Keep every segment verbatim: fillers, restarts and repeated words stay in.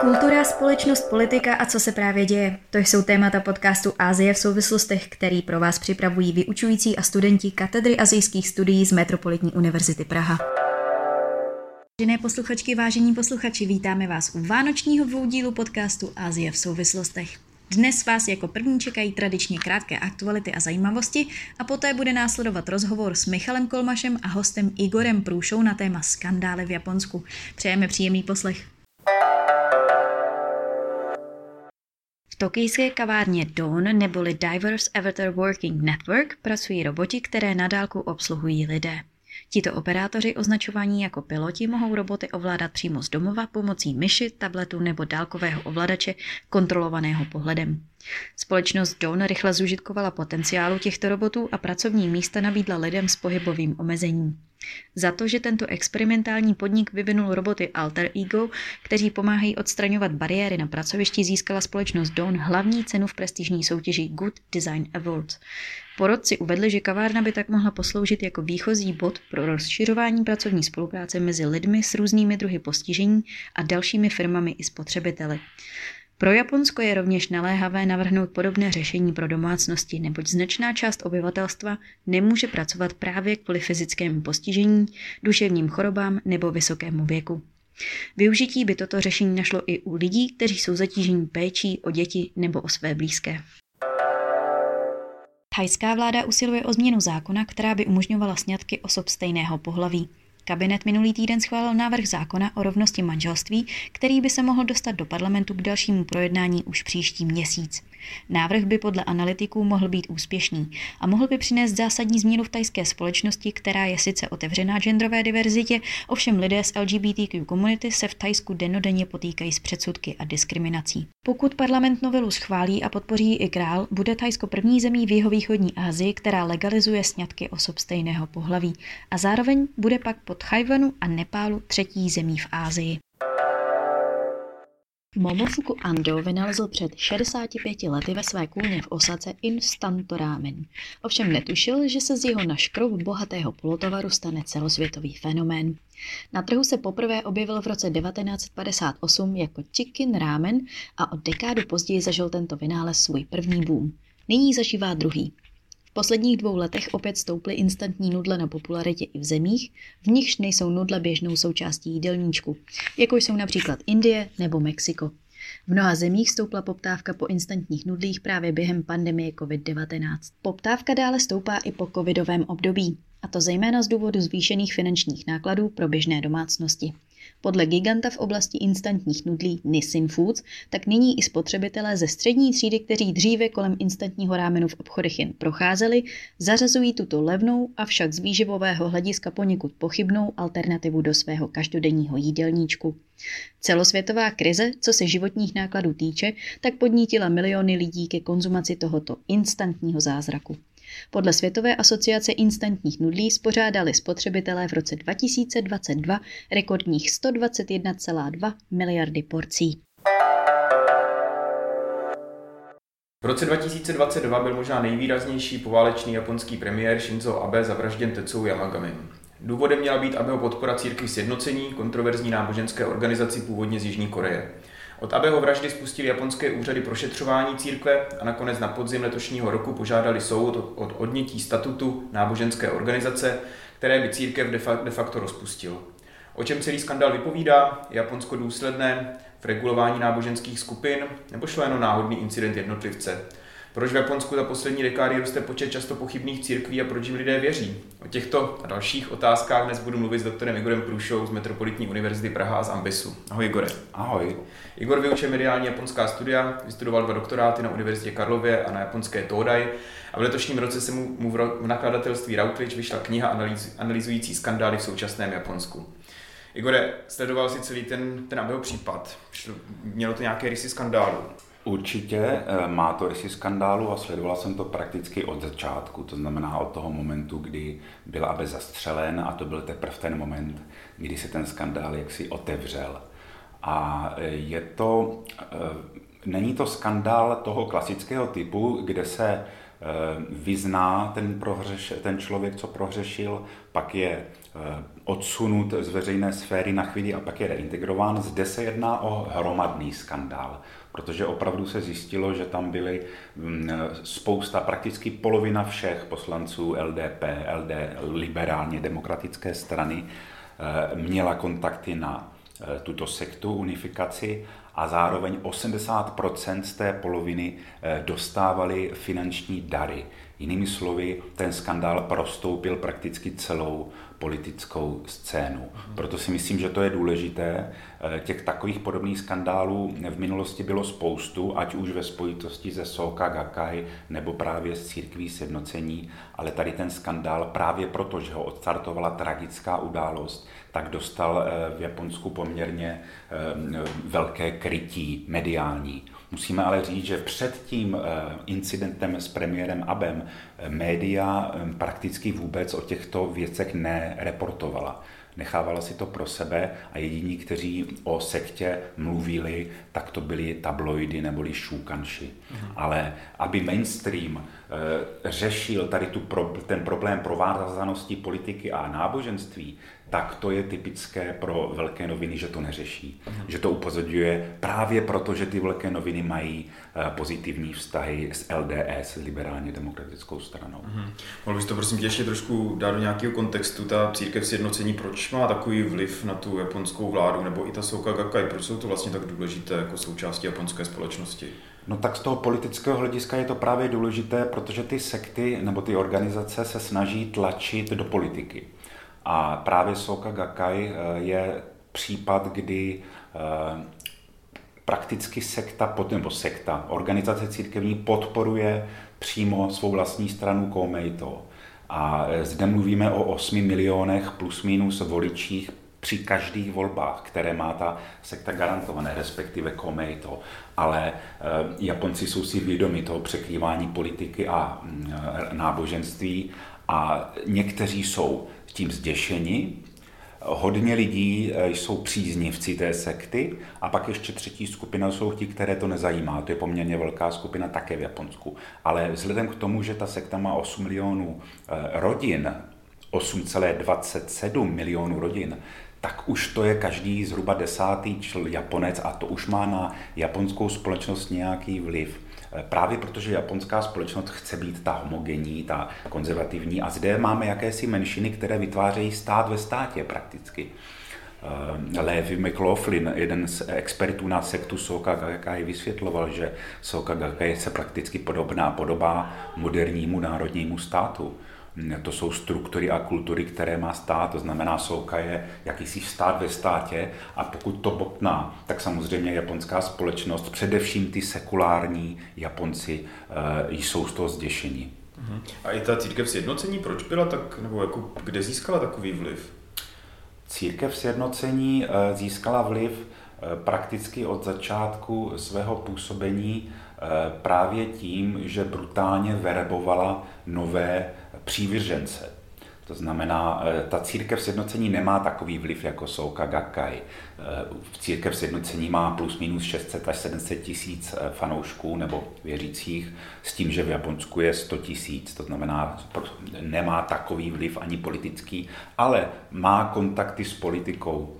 Kultura, společnost, politika a co se právě děje. To jsou témata podcastu Asie v souvislostech, který pro vás připravují vyučující a studenti katedry asijských studií z Metropolitní univerzity Praha. Vážené posluchačky, vážení posluchači, vítáme vás u vánočního dvoudílu podcastu Asie v souvislostech. Dnes vás jako první čekají tradičně krátké aktuality a zajímavosti a poté bude následovat rozhovor s Michalem Kolmašem a hostem Igorem Průšou na téma skandály v Japonsku. Přejeme příjemný poslech. V tokijské kavárně Dawn neboli Diverse Avatar Working Network pracují roboti, které na dálku obsluhují lidé. Tito operátoři označovaní jako piloti mohou roboty ovládat přímo z domova pomocí myši, tabletu nebo dálkového ovladače kontrolovaného pohledem. Společnost Dawn rychle zužitkovala potenciálu těchto robotů a pracovní místa nabídla lidem s pohybovým omezením. Za to, že tento experimentální podnik vyvinul roboty Alter Ego, kteří pomáhají odstraňovat bariéry na pracovišti, získala společnost Dawn hlavní cenu v prestižní soutěži Good Design Awards. Porodci uvedli, že kavárna by tak mohla posloužit jako výchozí bod pro rozšiřování pracovní spolupráce mezi lidmi s různými druhy postižení a dalšími firmami i spotřebiteli. Pro Japonsko je rovněž naléhavé navrhnout podobné řešení pro domácnosti, neboť značná část obyvatelstva nemůže pracovat právě kvůli fyzickému postižení, duševním chorobám nebo vysokému věku. Využití by toto řešení našlo i u lidí, kteří jsou zatížení péčí o děti nebo o své blízké. Thajská vláda usiluje o změnu zákona, která by umožňovala sňatky osob stejného pohlaví. Kabinet minulý týden schválil návrh zákona o rovnosti manželství, který by se mohl dostat do parlamentu k dalšímu projednání už příští měsíc. Návrh by podle analytiků mohl být úspěšný a mohl by přinést zásadní změnu v thajské společnosti, která je sice otevřená genderové diverzitě, ovšem lidé z L G B T Q komunity se v Thajsku dennodenně potýkají s předsudky a diskriminací. Pokud parlament novelu schválí a podpoří i král, bude Thajsko první zemí v jihovýchodní Asii, která legalizuje sňatky osob stejného pohlaví a zároveň bude pak po Tchajvanu a Nepálu třetí zemí v Asii. Momofuku Ando vynalezl před šedesáti pěti lety ve své kůlně v Osace Instanto Ramen. Ovšem netušil, že se z jeho naškrohu bohatého polotovaru stane celosvětový fenomén. Na trhu se poprvé objevil v roce devatenáct padesát osm jako Chicken Ramen a o dekádu později zažil tento vynález svůj první boom. Nyní zažívá druhý. V posledních dvou letech opět stouply instantní nudle na popularitě i v zemích, v nichž nejsou nudle běžnou součástí jídelníčku, jako jsou například Indie nebo Mexiko. V mnoha zemích stoupla poptávka po instantních nudlích právě během pandemie covid devatenáct. Poptávka dále stoupá i po covidovém období, a to zejména z důvodu zvýšených finančních nákladů pro běžné domácnosti. Podle giganta v oblasti instantních nudlí Nissin Foods, tak nyní i spotřebitelé ze střední třídy, kteří dříve kolem instantního rámenu v obchodech jen procházeli, zařazují tuto levnou, avšak z výživového hlediska poněkud pochybnou alternativu do svého každodenního jídelníčku. Celosvětová krize, co se životních nákladů týče, tak podnítila miliony lidí ke konzumaci tohoto instantního zázraku. Podle Světové asociace instantních nudlí spořádali spotřebitelé v roce dva tisíce dvacet dva rekordních sto dvacet jedna celá dvě miliardy porcí. V roce dva tisíce dvacet dva byl možná nejvýraznější poválečný japonský premiér Shinzo Abe zavražděn Tetsu Yamagamim. Důvodem měla být Abeho podpora Církvi sjednocení, kontroverzní náboženské organizaci původně z Jižní Koreje. Od Abeho vraždy spustili japonské úřady prošetřování církve a nakonec na podzim letošního roku požádali soud o odnětí statutu náboženské organizace, které by církev de facto rozpustil. O čem celý skandál vypovídá? Japonsko důsledné v regulování náboženských skupin nebo šlo jen náhodný incident jednotlivce? Proč v Japonsku za poslední dekády roste počet často pochybných církví a proč jim lidé věří? O těchto a dalších otázkách dnes budu mluvit s doktorem Igorem Průšou z Metropolitní univerzity Praha a z Ambisu. Ahoj Igore. Ahoj. Igor vyučuje mediální japonská studia, vystudoval dva doktoráty na Univerzitě Karlově a na japonské Tōdai a v letošním roce se mu, mu v nakladatelství Routledge vyšla kniha analýz, analyzující skandály v současném Japonsku. Igore, sledoval si celý ten, ten Abeho případ? Mělo to nějaké rysy skandálu? Určitě má to rysy skandálu a sledovala jsem to prakticky od začátku, to znamená od toho momentu, kdy byl Abe zastřelen a to byl teprve ten moment, kdy se ten skandál jaksi otevřel. A je to, není to skandál toho klasického typu, kde se vyzná ten, prohřeš, ten člověk, co prohřešil, pak je odsunut z veřejné sféry na chvíli a pak je reintegrován. Zde se jedná o hromadný skandál, protože opravdu se zjistilo, že tam byly spousta, prakticky polovina všech poslanců L D P, L D, Liberálně Demokratické strany, měla kontakty na tuto sektu, unifikaci, a zároveň osmdesát procent z té poloviny dostávali finanční dary. Jinými slovy, ten skandál prostoupil prakticky celou politickou scénu. Proto si myslím, že to je důležité. Těch takových podobných skandálů v minulosti bylo spoustu, ať už ve spojitosti se Sōka Gakkai nebo právě s Církví sjednocení, ale tady ten skandál právě proto, že ho odstartovala tragická událost, tak dostal v Japonsku poměrně velké krytí mediální. Musíme ale říct, že před tím incidentem s premiérem Abem média prakticky vůbec o těchto věcech nereportovala. Nechávala si to pro sebe a jediní, kteří o sektě mluvili, tak to byly tabloidy neboli šúkanši. Mhm. Ale aby mainstream řešil tady tu pro, ten problém provázanosti politiky a náboženství, tak to je typické pro velké noviny, že to neřeší. Že to upozorňuje právě proto, že ty velké noviny mají pozitivní vztahy s L D S, Liberálně Demokratickou stranou. Mm-hmm. Mohl bys to prosím tě ještě trošku dát do nějakého kontextu, ta Církev sjednocení, proč má takový vliv na tu japonskou vládu, nebo i ta Sōka Gakkai, proč jsou to vlastně tak důležité jako součástí japonské společnosti? No tak z toho politického hlediska je to právě důležité, protože ty sekty nebo ty organizace se snaží tlačit do politiky. A právě Sōka Gakkai je případ, kdy prakticky sekta, nebo sekta, organizace církevní podporuje přímo svou vlastní stranu Komeito. A zde mluvíme o osmi milionech plus minus voličích při každých volbách, které má ta sekta garantované, respektive Komeito. Ale Japonci jsou si vědomi toho překrývání politiky a náboženství a někteří jsou tím zděšeni. Hodně lidí jsou příznivci té sekty a pak ještě třetí skupina jsou ti, které to nezajímá. To je poměrně velká skupina také v Japonsku. Ale vzhledem k tomu, že ta sekta má osm milionů rodin, osm celá dvacet sedm milionů rodin, tak už to je každý zhruba desátý čl Japonec a to už má na japonskou společnost nějaký vliv. Právě protože japonská společnost chce být ta homogenní, ta konzervativní a zde máme jakési menšiny, které vytvářejí stát ve státě prakticky. Levi McLaughlin, jeden z expertů na sektu Sōka Gakkai, vysvětloval, že Sōka Gakkai se prakticky podobná podobá modernímu národnímu státu. To jsou struktury a kultury, které má stát, to znamená Sōka je jakýsi stát ve státě a pokud to bobtná, tak samozřejmě japonská společnost, především ty sekulární Japonci, jsou z toho zděšení. A i ta Církev sjednocení, proč byla tak, nebo jako kde získala takový vliv? Církev sjednocení získala vliv prakticky od začátku svého působení právě tím, že brutálně verbovala nové přívržence. To znamená, ta Církev sjednocení nemá takový vliv jako Sōka Gakkai. V Církev sjednocení má plus minus šest set až sedm set tisíc fanoušků nebo věřících, s tím, že v Japonsku je sto tisíc, to znamená, nemá takový vliv ani politický, ale má kontakty s politikou.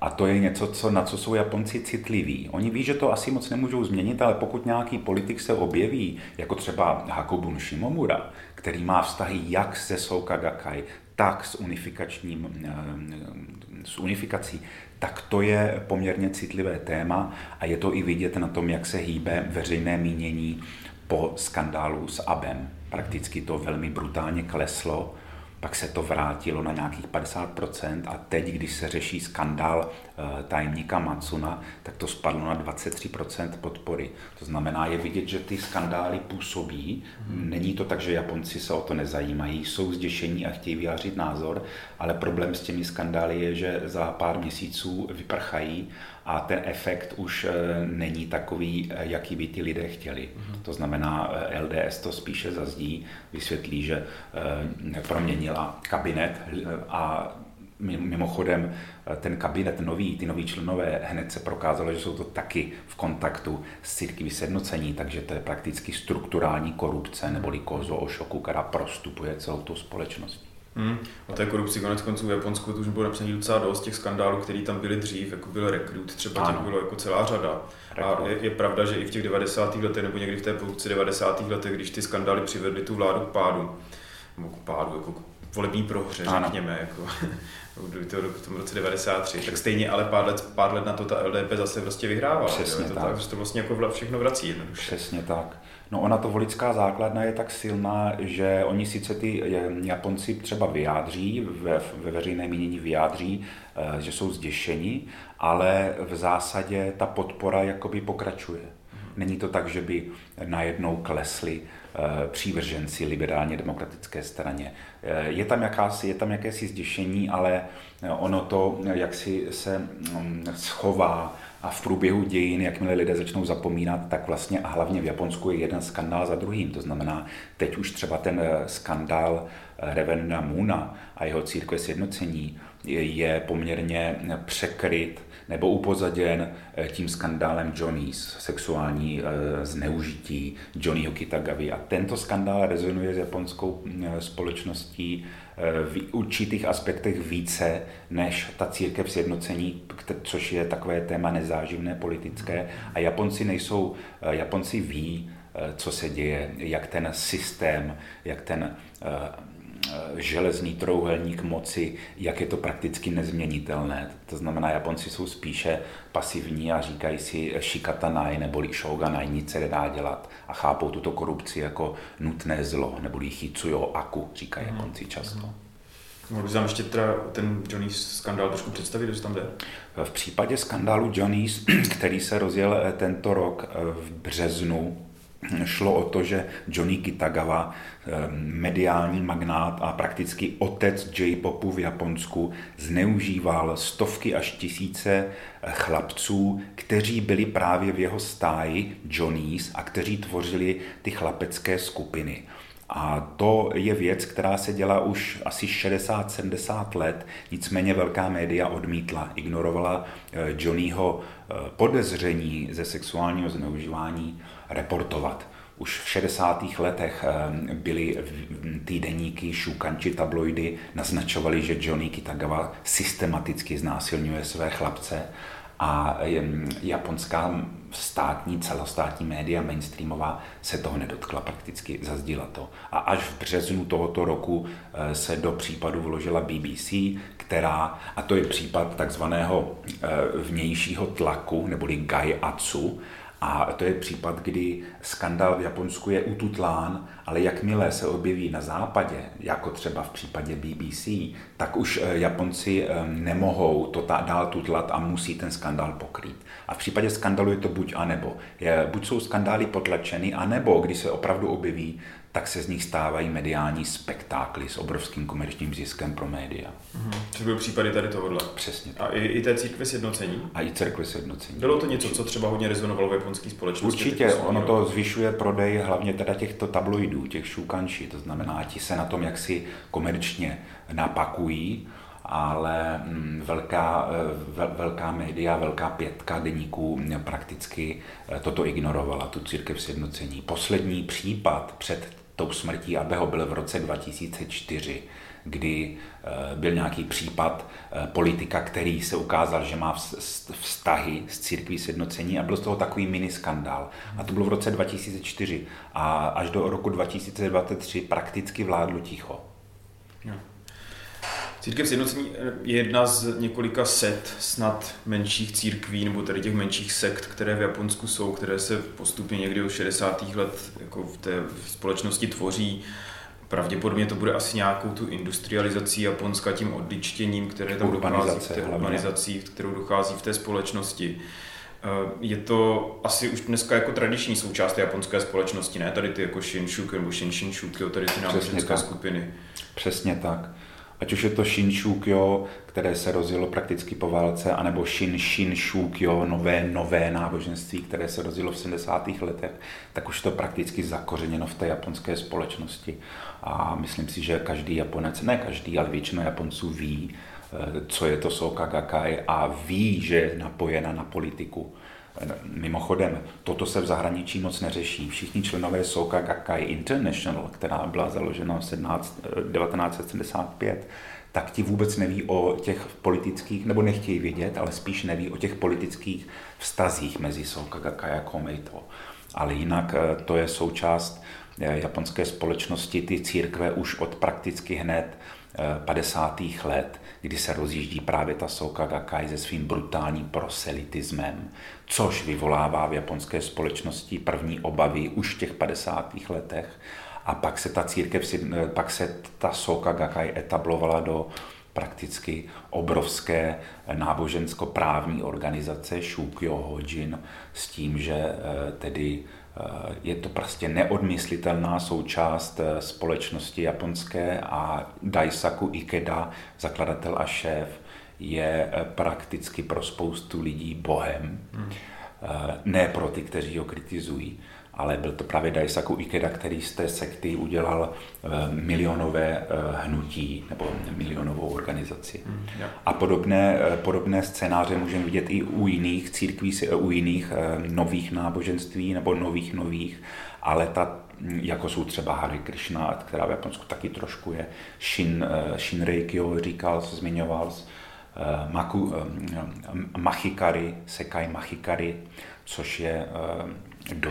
A to je něco, co, na co jsou Japonci citliví. Oni ví, že to asi moc nemůžou změnit, ale pokud nějaký politik se objeví, jako třeba Hakubun Shimomura, který má vztahy jak se Sōka Gakkai, tak s, unifikačním, s unifikací, tak to je poměrně citlivé téma a je to i vidět na tom, jak se hýbe veřejné mínění po skandálu s Abem. Prakticky to velmi brutálně kleslo. Pak se to vrátilo na nějakých padesát procent a teď, když se řeší skandál tajemníka Matsuna, tak to spadlo na dvacet tři procent podpory. To znamená, je vidět, že ty skandály působí. Není to tak, že Japonci se o to nezajímají, jsou zděšení a chtějí vyjádřit názor, ale problém s těmi skandály je, že za pár měsíců vyprchají a ten efekt už není takový, jaký by ti lidé chtěli. To znamená, L D S to spíše zazdí, vysvětlí, že proměnila kabinet a Mimochodem, ten kabinet nový, ty noví členové, hned se prokázalo, že jsou to taky v kontaktu s církví sjednocení, takže to je prakticky strukturální korupce neboli kozo ošoku, která prostupuje celou tu společnost. Hmm. O té korupci konec konců v Japonsku to už bylo napsané docela dost těch skandálů, které tam byly dřív, jako byl Rekrut, třeba těch bylo jako celá řada. Rekrut. A je, je pravda, že i v těch devadesátých letech, nebo někdy v té půlce devadesátých letech, když ty skandály přivedly tu vládu k pádu, nebo k pádu, jako volební prohře, řekněme, jako v tom roce devadesát tři, tak stejně ale pár let, pár let na to ta L D P zase prostě vyhrávala. Přesně to tak. tak. Že to vlastně jako všechno vrací jednoduše. Přesně tak. No ona to volická základna je tak silná, že oni sice ty Japonci třeba vyjádří, ve, ve veřejné mínění vyjádří, že jsou zděšeni, ale v zásadě ta podpora jakoby pokračuje. Není to tak, že by najednou klesli přívrženci liberálně demokratické straně. Je tam, jakási, je tam jakési zděšení, ale ono to jaksi se schová a v průběhu dějin, jakmile lidé začnou zapomínat, tak vlastně a hlavně v Japonsku je jeden skandál za druhým. To znamená, teď už třeba ten skandál reverenda Moona a jeho církve sjednocení je poměrně překryt nebo upozaděn tím skandálem Johnny's, sexuální zneužití Johnnyho Kitagawy. A tento skandál rezonuje s japonskou společností v určitých aspektech více než ta církev sjednocení, což je takové téma nezáživné, politické. A Japonci nejsou, Japonci ví, co se děje, jak ten systém, jak ten železný trouhelník moci, jak je to prakticky nezměnitelné. To znamená, Japonci jsou spíše pasivní a říkají si shikatanai neboli shogunai, nic se nedá dělat a chápou tuto korupci jako nutné zlo, neboli hitsuyo aku, říkají hmm. Japonci často. Můžu vám ještě teda ten Johnny's skandál trošku představit, co tam jde? V případě skandálu Johnny's, který se rozjel tento rok v březnu, šlo o to, že Johnny Kitagawa, mediální magnát a prakticky otec J-popu v Japonsku, zneužíval stovky až tisíce chlapců, kteří byli právě v jeho stáji Johnny's a kteří tvořili ty chlapecké skupiny. A to je věc, která se dělá už asi šedesát sedmdesát let, nicméně velká média odmítla, ignorovala Johnnyho podezření ze sexuálního zneužívání reportovat. Už v šedesátých letech byly týdeníky, šukanči, tabloidy naznačovaly, že Johnny Kitagawa systematicky znásilňuje své chlapce a japonská státní, celostátní média, mainstreamová, se toho nedotkla prakticky, zazdila to. A až v březnu tohoto roku se do případu vložila B B C, která, a to je případ takzvaného vnějšího tlaku, neboli gaiatsu, a to je případ, kdy skandál v Japonsku je ututlán, ale jakmile se objeví na západě, jako třeba v případě B B C, tak už Japonci nemohou to dál tutlat a musí ten skandál pokrýt. A v případě skandalu je to buď a nebo. Je, buď jsou skandály potlačeny, anebo když se opravdu objeví, tak se z nich stávají mediální spektákly s obrovským komerčním ziskem pro média. To byly případy tady tohohle. Přesně tak. A i, i té církve sjednocení? A i církve sjednocení. Bylo to něco, co třeba hodně rezonovalo v japonské společnosti? Určitě, ono to zvyšuje prodej hlavně teda těchto tabloidů, těch šukanší, to znamená, ti se na tom jaksi komerčně napakují, ale velká, velká média, velká pětka deníků prakticky toto ignorovala, tu církev sjednocení. Poslední případ před tou smrtí Abeho byl v roce dva tisíce čtyři, kdy byl nějaký případ politika, který se ukázal, že má vztahy s církví sjednocení a byl z toho takový miniskandál. A to bylo v roce dva tisíce čtyři a až do roku dva tisíce dvacet tři prakticky vládlo ticho. No. Církev sjednocení je jedna z několika set snad menších církví, nebo tady těch menších sekt, které v Japonsku jsou, které se postupně někdy od šedesátých let jako v té společnosti tvoří. Pravděpodobně to bude asi nějakou tu industrializací Japonska, tím odličtěním, které tam dochází, té urbanizací, kterou dochází v té společnosti. Je to asi už dneska jako tradiční součást japonské společnosti, ne? Tady ty jako Shinshuken nebo Shinshinshuken, tady ty náboženské skupiny. Přesně tak. Ať už je to Shinshukyo, které se rozjelo prakticky po válce, anebo Shinshinshukyo, nové, nové náboženství, které se rozjelo v sedmdesátých letech, tak už to prakticky zakořeněno v té japonské společnosti. A myslím si, že každý Japonec, ne každý, ale většina Japonců ví, co je to Sōka Gakkai a ví, že je napojena na politiku. Mimochodem, toto se v zahraničí moc neřeší. Všichni členové Sōka Gakkai International, která byla založena v devatenáct set sedmdesát pět, tak ti vůbec neví o těch politických, nebo nechtějí vědět, ale spíš neví o těch politických vztazích mezi Sōka Gakkai a Komeito. Ale jinak to je součást japonské společnosti, ty církve už od prakticky hned padesátých let, kdy se rozjíždí právě ta Sōka Gakkai se svým brutálním proselitismem, což vyvolává v japonské společnosti první obavy už v těch padesátých letech. A pak se ta církev, pak se ta Sōka Gakkai etablovala do prakticky obrovské nábožensko-právní organizace Shūkyō Hōjin s tím, že tedy je to prostě neodmyslitelná součást společnosti japonské a Daisaku Ikeda, zakladatel a šéf, je prakticky pro spoustu lidí bohem. Hmm. Ne pro ty, kteří ho kritizují, ale byl to právě Daisaku Ikeda, který z té sekty udělal milionové hnutí nebo milionovou organizaci. Hmm. A podobné, podobné scénáře můžeme vidět i u jiných církví, u jiných nových náboženství nebo nových nových, ale ta, jako jsou třeba Hari Krishna, která v Japonsku taky trošku je, Shin, Shinrei Kyo říkal, zmiňoval, Maku, Machikari, Sekai Machikari, což je do,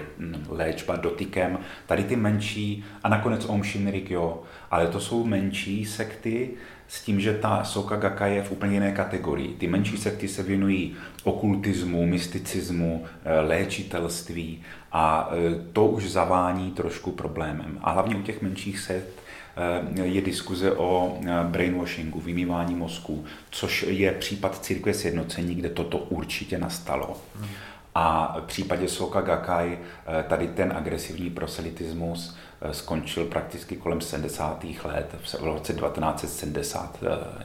léčba dotykem. Tady ty menší, a nakonec Aum Šinrikyo, ale to jsou menší sekty s tím, že ta Sōka Gakkai je v úplně jiné kategorii. Ty menší sekty se věnují okultismu, mysticismu, léčitelství a to už zavání trošku problémem. A hlavně u těch menších sekt je diskuze o brainwashingu, vymývání mozku, což je případ církve sjednocení, kde toto určitě nastalo. A v případě Sōka Gakkai tady ten agresivní proselitismus skončil prakticky kolem sedmdesátých let. V roce devatenáct set sedmdesát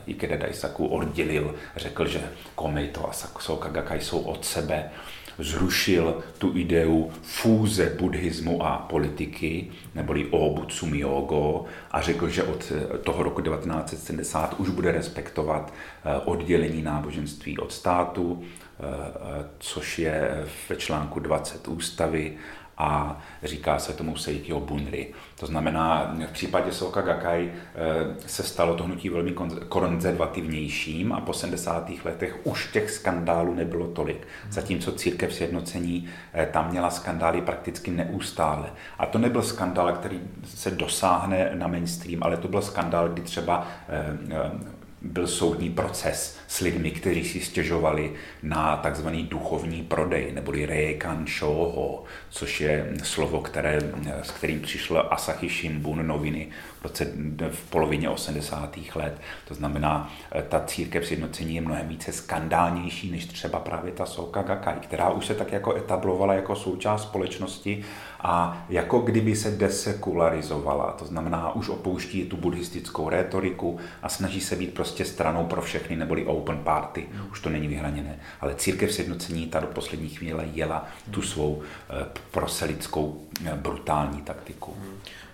Ikeda Daisaku oddělil, řekl, že Komeito a Sōka Gakkai jsou od sebe, zrušil tu ideu fúze buddhismu a politiky, neboli Obutsu Myogo, a řekl, že od toho roku devatenáct set sedmdesát už bude respektovat oddělení náboženství od státu, což je v článku dvacet ústavy a říká se tomu Seikyo Bunri. To znamená, v případě Sōka Gakkai se stalo to hnutí velmi konzervativnějším a po sedmdesátých letech už těch skandálů nebylo tolik. Zatímco církev sjednocení tam měla skandály prakticky neustále. A to nebyl skandál, který se dosáhne na mainstream, ale to byl skandál, kdy třeba byl soudní proces s lidmi, kteří si stěžovali na takzvaný duchovní prodej, neboli Reikan Shōhō, což je slovo, které, s kterým přišel Asahi Shimbun noviny v, roce, v polovině osmdesátých let. To znamená, ta církev sjednocení je mnohem více skandálnější než třeba právě ta Sōka Gakkai, která už se tak jako etablovala jako součást společnosti a jako kdyby se desekularizovala. To znamená, už opouští tu buddhistickou rétoriku a snaží se být prostě stranou pro všechny, neboli open party, už to není vyhraněné. Ale církev sjednocení ta do poslední chvíle jela tu svou proselickou brutální taktiku.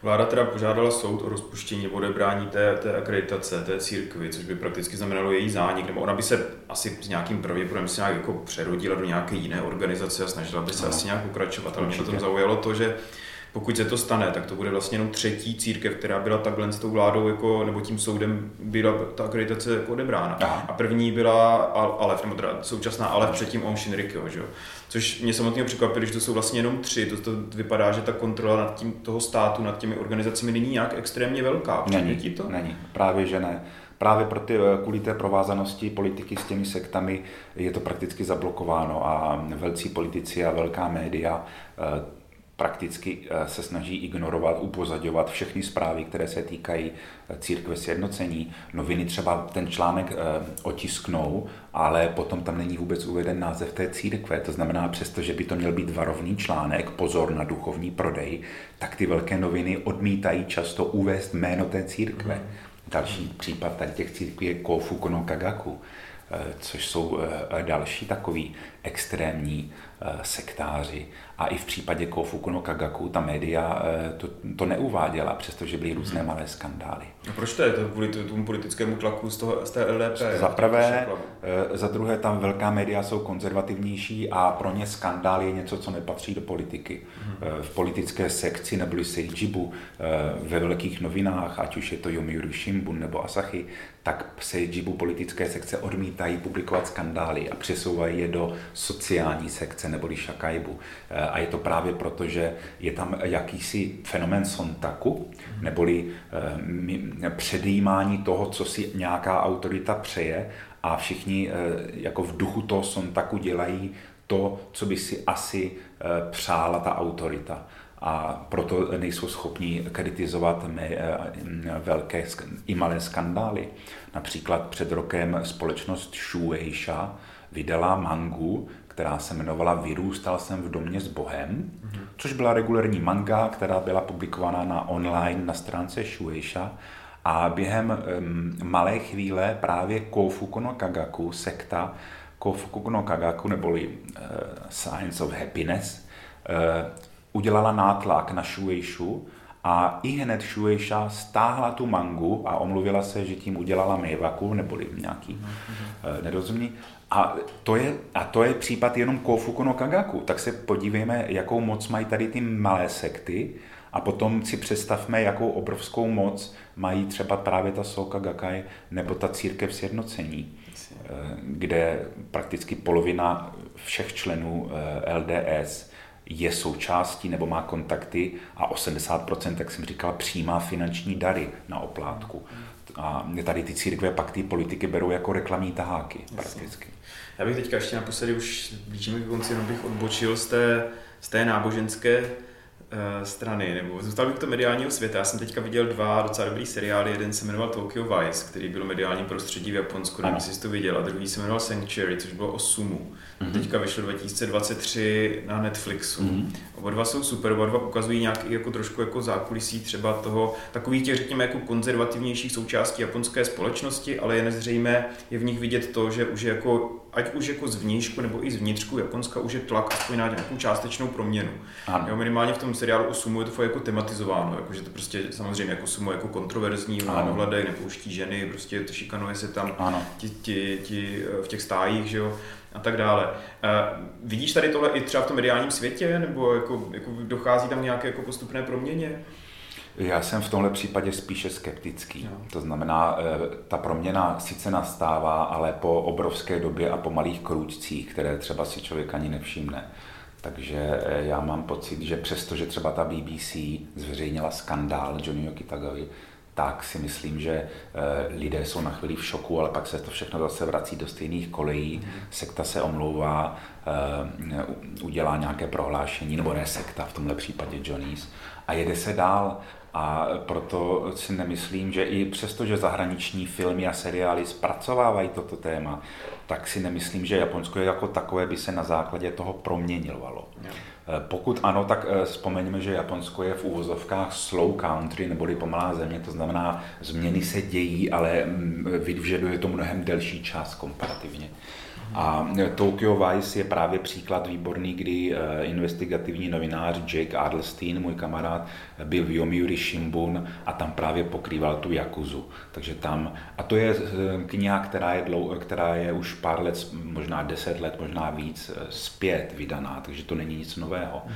Vláda teda požádala soud o rozpuštění nebo odebrání té, té akreditace, té církvi, což by prakticky znamenalo její zánik, nebo ona by se asi s nějakým pravděpodobem se nějak jako přerodila do nějaké jiné organizace a snažila by se no. asi nějak pokračovat. Ale mě na tom zaujalo to, že pokud se to stane, tak to bude vlastně jenom třetí církev, která byla takhle s tou vládou jako, nebo tím soudem byla ta akreditace jako odebrána. Aha. A první byla Alef, nebo teda současná Alef, předtím Aum Shinrikyo, že jo. Což mě samotně překvapilo, že to jsou vlastně jenom tři. To, to vypadá, že ta kontrola nad tím, toho státu, nad těmi organizacemi není nějak extrémně velká. Není, ti to? Není, právě že ne. Právě pro ty, kvůli té provázanosti politiky s těmi sektami je to prakticky zablokováno a velcí politici a velká média prakticky se snaží ignorovat, upozaďovat všechny zprávy, které se týkají církve sjednocení. Noviny třeba ten článek otisknou, ale potom tam není vůbec uveden název té církve. To znamená, přestože by to měl být varovný článek, pozor na duchovní prodej, tak ty velké noviny odmítají často uvést jméno té církve. Další případ tady těch církví je Koufuku no Kagaku, což jsou další takový extrémní sektáři. A i v případě Koufuku no Kagaku ta média to, to neuváděla, přestože byly různé malé skandály. A proč to je to kvůli tomu politickému tlaku z, toho, z té el dé pé? Za prvé, za druhé tam velká média jsou konzervativnější a pro ně skandál je něco, co nepatří do politiky. Hmm. V politické sekci neboli Seijibu ve velkých novinách, ať už je to Yomiuri Shimbun nebo Asahi, tak Seijibu politické sekce odmítají publikovat skandály a přesouvají je do sociální sekce neboli Shakaibu. A je to právě proto, že je tam jakýsi fenomén sontaku, neboli předjímání toho, co si nějaká autorita přeje, a všichni jako v duchu toho sontaku dělají to, co by si asi přála ta autorita. A proto nejsou schopni kritizovat velké i malé skandály. Například před rokem společnost Shueisha vydala mangu, která se jmenovala Vyrůstal jsem v domě s Bohem, což byla regulární manga, která byla publikovaná na online na stránce Shueisha. A během malé chvíle právě Koufuku no Kagaku, sekta Koufuku no Kagaku, neboli Science of Happiness, udělala nátlak na Shueishu a i hned Shueisha stáhla tu mangu a omluvila se, že tím udělala meiwaku, neboli nějaký mm-hmm. nerozumění. A to, je, a to je případ jenom Koufuku no Kagaku. Tak se podívejme, jakou moc mají tady ty malé sekty, a potom si představme, jakou obrovskou moc mají třeba právě ta Sōka Gakkai nebo ta Církev sjednocení, kde prakticky polovina všech členů el dé es je součástí nebo má kontakty a osmdesát procent, jak jsem říkal, přijímá finanční dary na oplátku. A tady ty církve pak ty politiky berou jako reklamní taháky. Jasně. Prakticky. Já bych teďka ještě naposledy, už blížíme k konci, jenom bych odbočil z té, z té náboženské uh, strany, nebo zůstal bych to mediálního světa. Já jsem teďka viděl dva docela dobrý seriály, jeden se jmenoval Tokyo Vice, který byl mediální prostředí v Japonsku, nevím, jestli jsi to viděl, a druhý se jmenoval Sanctuary, což bylo o sumu. Mm-hmm. Teďka vyšlo dva tisíce dvacet tři na Netflixu. Mm-hmm. Oba dva jsou super, oba dva ukazují nějak jako trošku jako zákulisí třeba toho, takových těch, řekněme, jako konzervativnějších součástí japonské společnosti, ale je nezřejmé, je v nich vidět to, že už je jako, ať už jako zvnějšku nebo i zvnitřku Japonska, už je tlak aspoň na nějakou částečnou proměnu. Jo, minimálně v tom seriálu o sumu je to jako tematizováno, jakože to prostě samozřejmě jako sumo jako kontroverzní, náhledek, nepouští ženy, prostě šikanuje se tam ti, ti, ti v těch stájích, že jo, a tak dále. Vidíš tady tohle i třeba v tom mediálním světě, nebo jako, jako dochází tam nějaké jako postupné proměně? Já jsem v tomhle případě spíše skeptický. No. To znamená, ta proměna sice nastává, ale po obrovské době a po malých krůčcích, které třeba si člověk ani nevšimne. Takže já mám pocit, že přestože třeba ta bé bé cé zveřejnila skandál Johnnyho Kitagawy, tak si myslím, že lidé jsou na chvíli v šoku, ale pak se to všechno zase vrací do stejných kolejí. Sekta se omlouvá, udělá nějaké prohlášení, nebo ne sekta, v tomhle případě Johnny's, a jede se dál. A proto si nemyslím, že i přesto, že zahraniční filmy a seriály zpracovávají toto téma, tak si nemyslím, že Japonsko jako takové by se na základě toho proměňovalo. Pokud ano, tak vzpomeňme, že Japonsko je v uvozovkách slow country, neboli pomalá země, to znamená, změny se dějí, ale vyžaduje to mnohem delší čas komparativně. A Tokyo Vice je právě příklad výborný, kdy investigativní novinář Jake Adelstein, můj kamarád, byl v Yomiuri Shimbun a tam právě pokrýval tu jakuzu. Takže tam, a to je kniha, která je, dlou, která je už pár let, možná deset let, možná víc zpět vydaná, takže to není nic nového. Mm.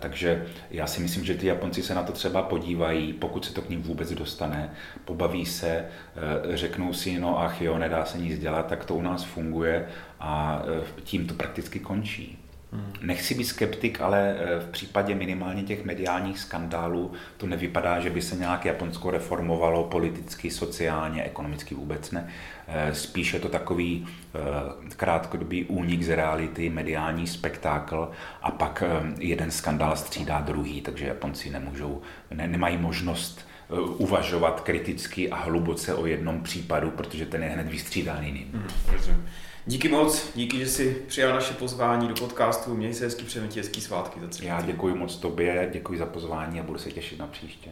Takže já si myslím, že ty Japonci se na to třeba podívají, pokud se to k nim vůbec dostane, pobaví se, řeknou si, no ach jo, nedá se nic dělat, tak to u nás funguje, a tím to prakticky končí. Hmm. Nechci být skeptik, ale v případě minimálně těch mediálních skandálů to nevypadá, že by se nějak Japonsko reformovalo politicky, sociálně, ekonomicky vůbec ne. Spíš je to takový krátkodobý únik z reality, mediální spektákl, a pak jeden skandál střídá druhý, takže Japonci nemůžou, ne, nemají možnost uvažovat kriticky a hluboce o jednom případu, protože ten je hned vystřídán jiným. Hmm. Díky moc, díky, že jsi přijal naše pozvání do podcastu. Měj se hezky, přeji ti hezký svátky. Za Já děkuji moc tobě, děkuji za pozvání a budu se těšit na příště.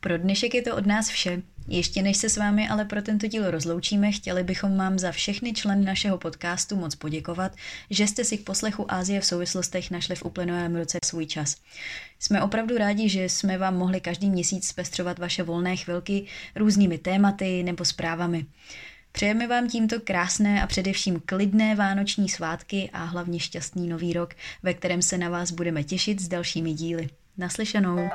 Pro dnešek je to od nás vše. Ještě než se s vámi ale pro tento díl rozloučíme, chtěli bychom vám za všechny členy našeho podcastu moc poděkovat, že jste si k poslechu Asie v souvislostech našli v uplynulém roce svůj čas. Jsme opravdu rádi, že jsme vám mohli každý měsíc zpestřovat vaše volné chvilky různými tématy nebo zprávami. Přejeme vám tímto krásné a především klidné vánoční svátky a hlavně šťastný nový rok, ve kterém se na vás budeme těšit s dalšími díly. Naslyšenou!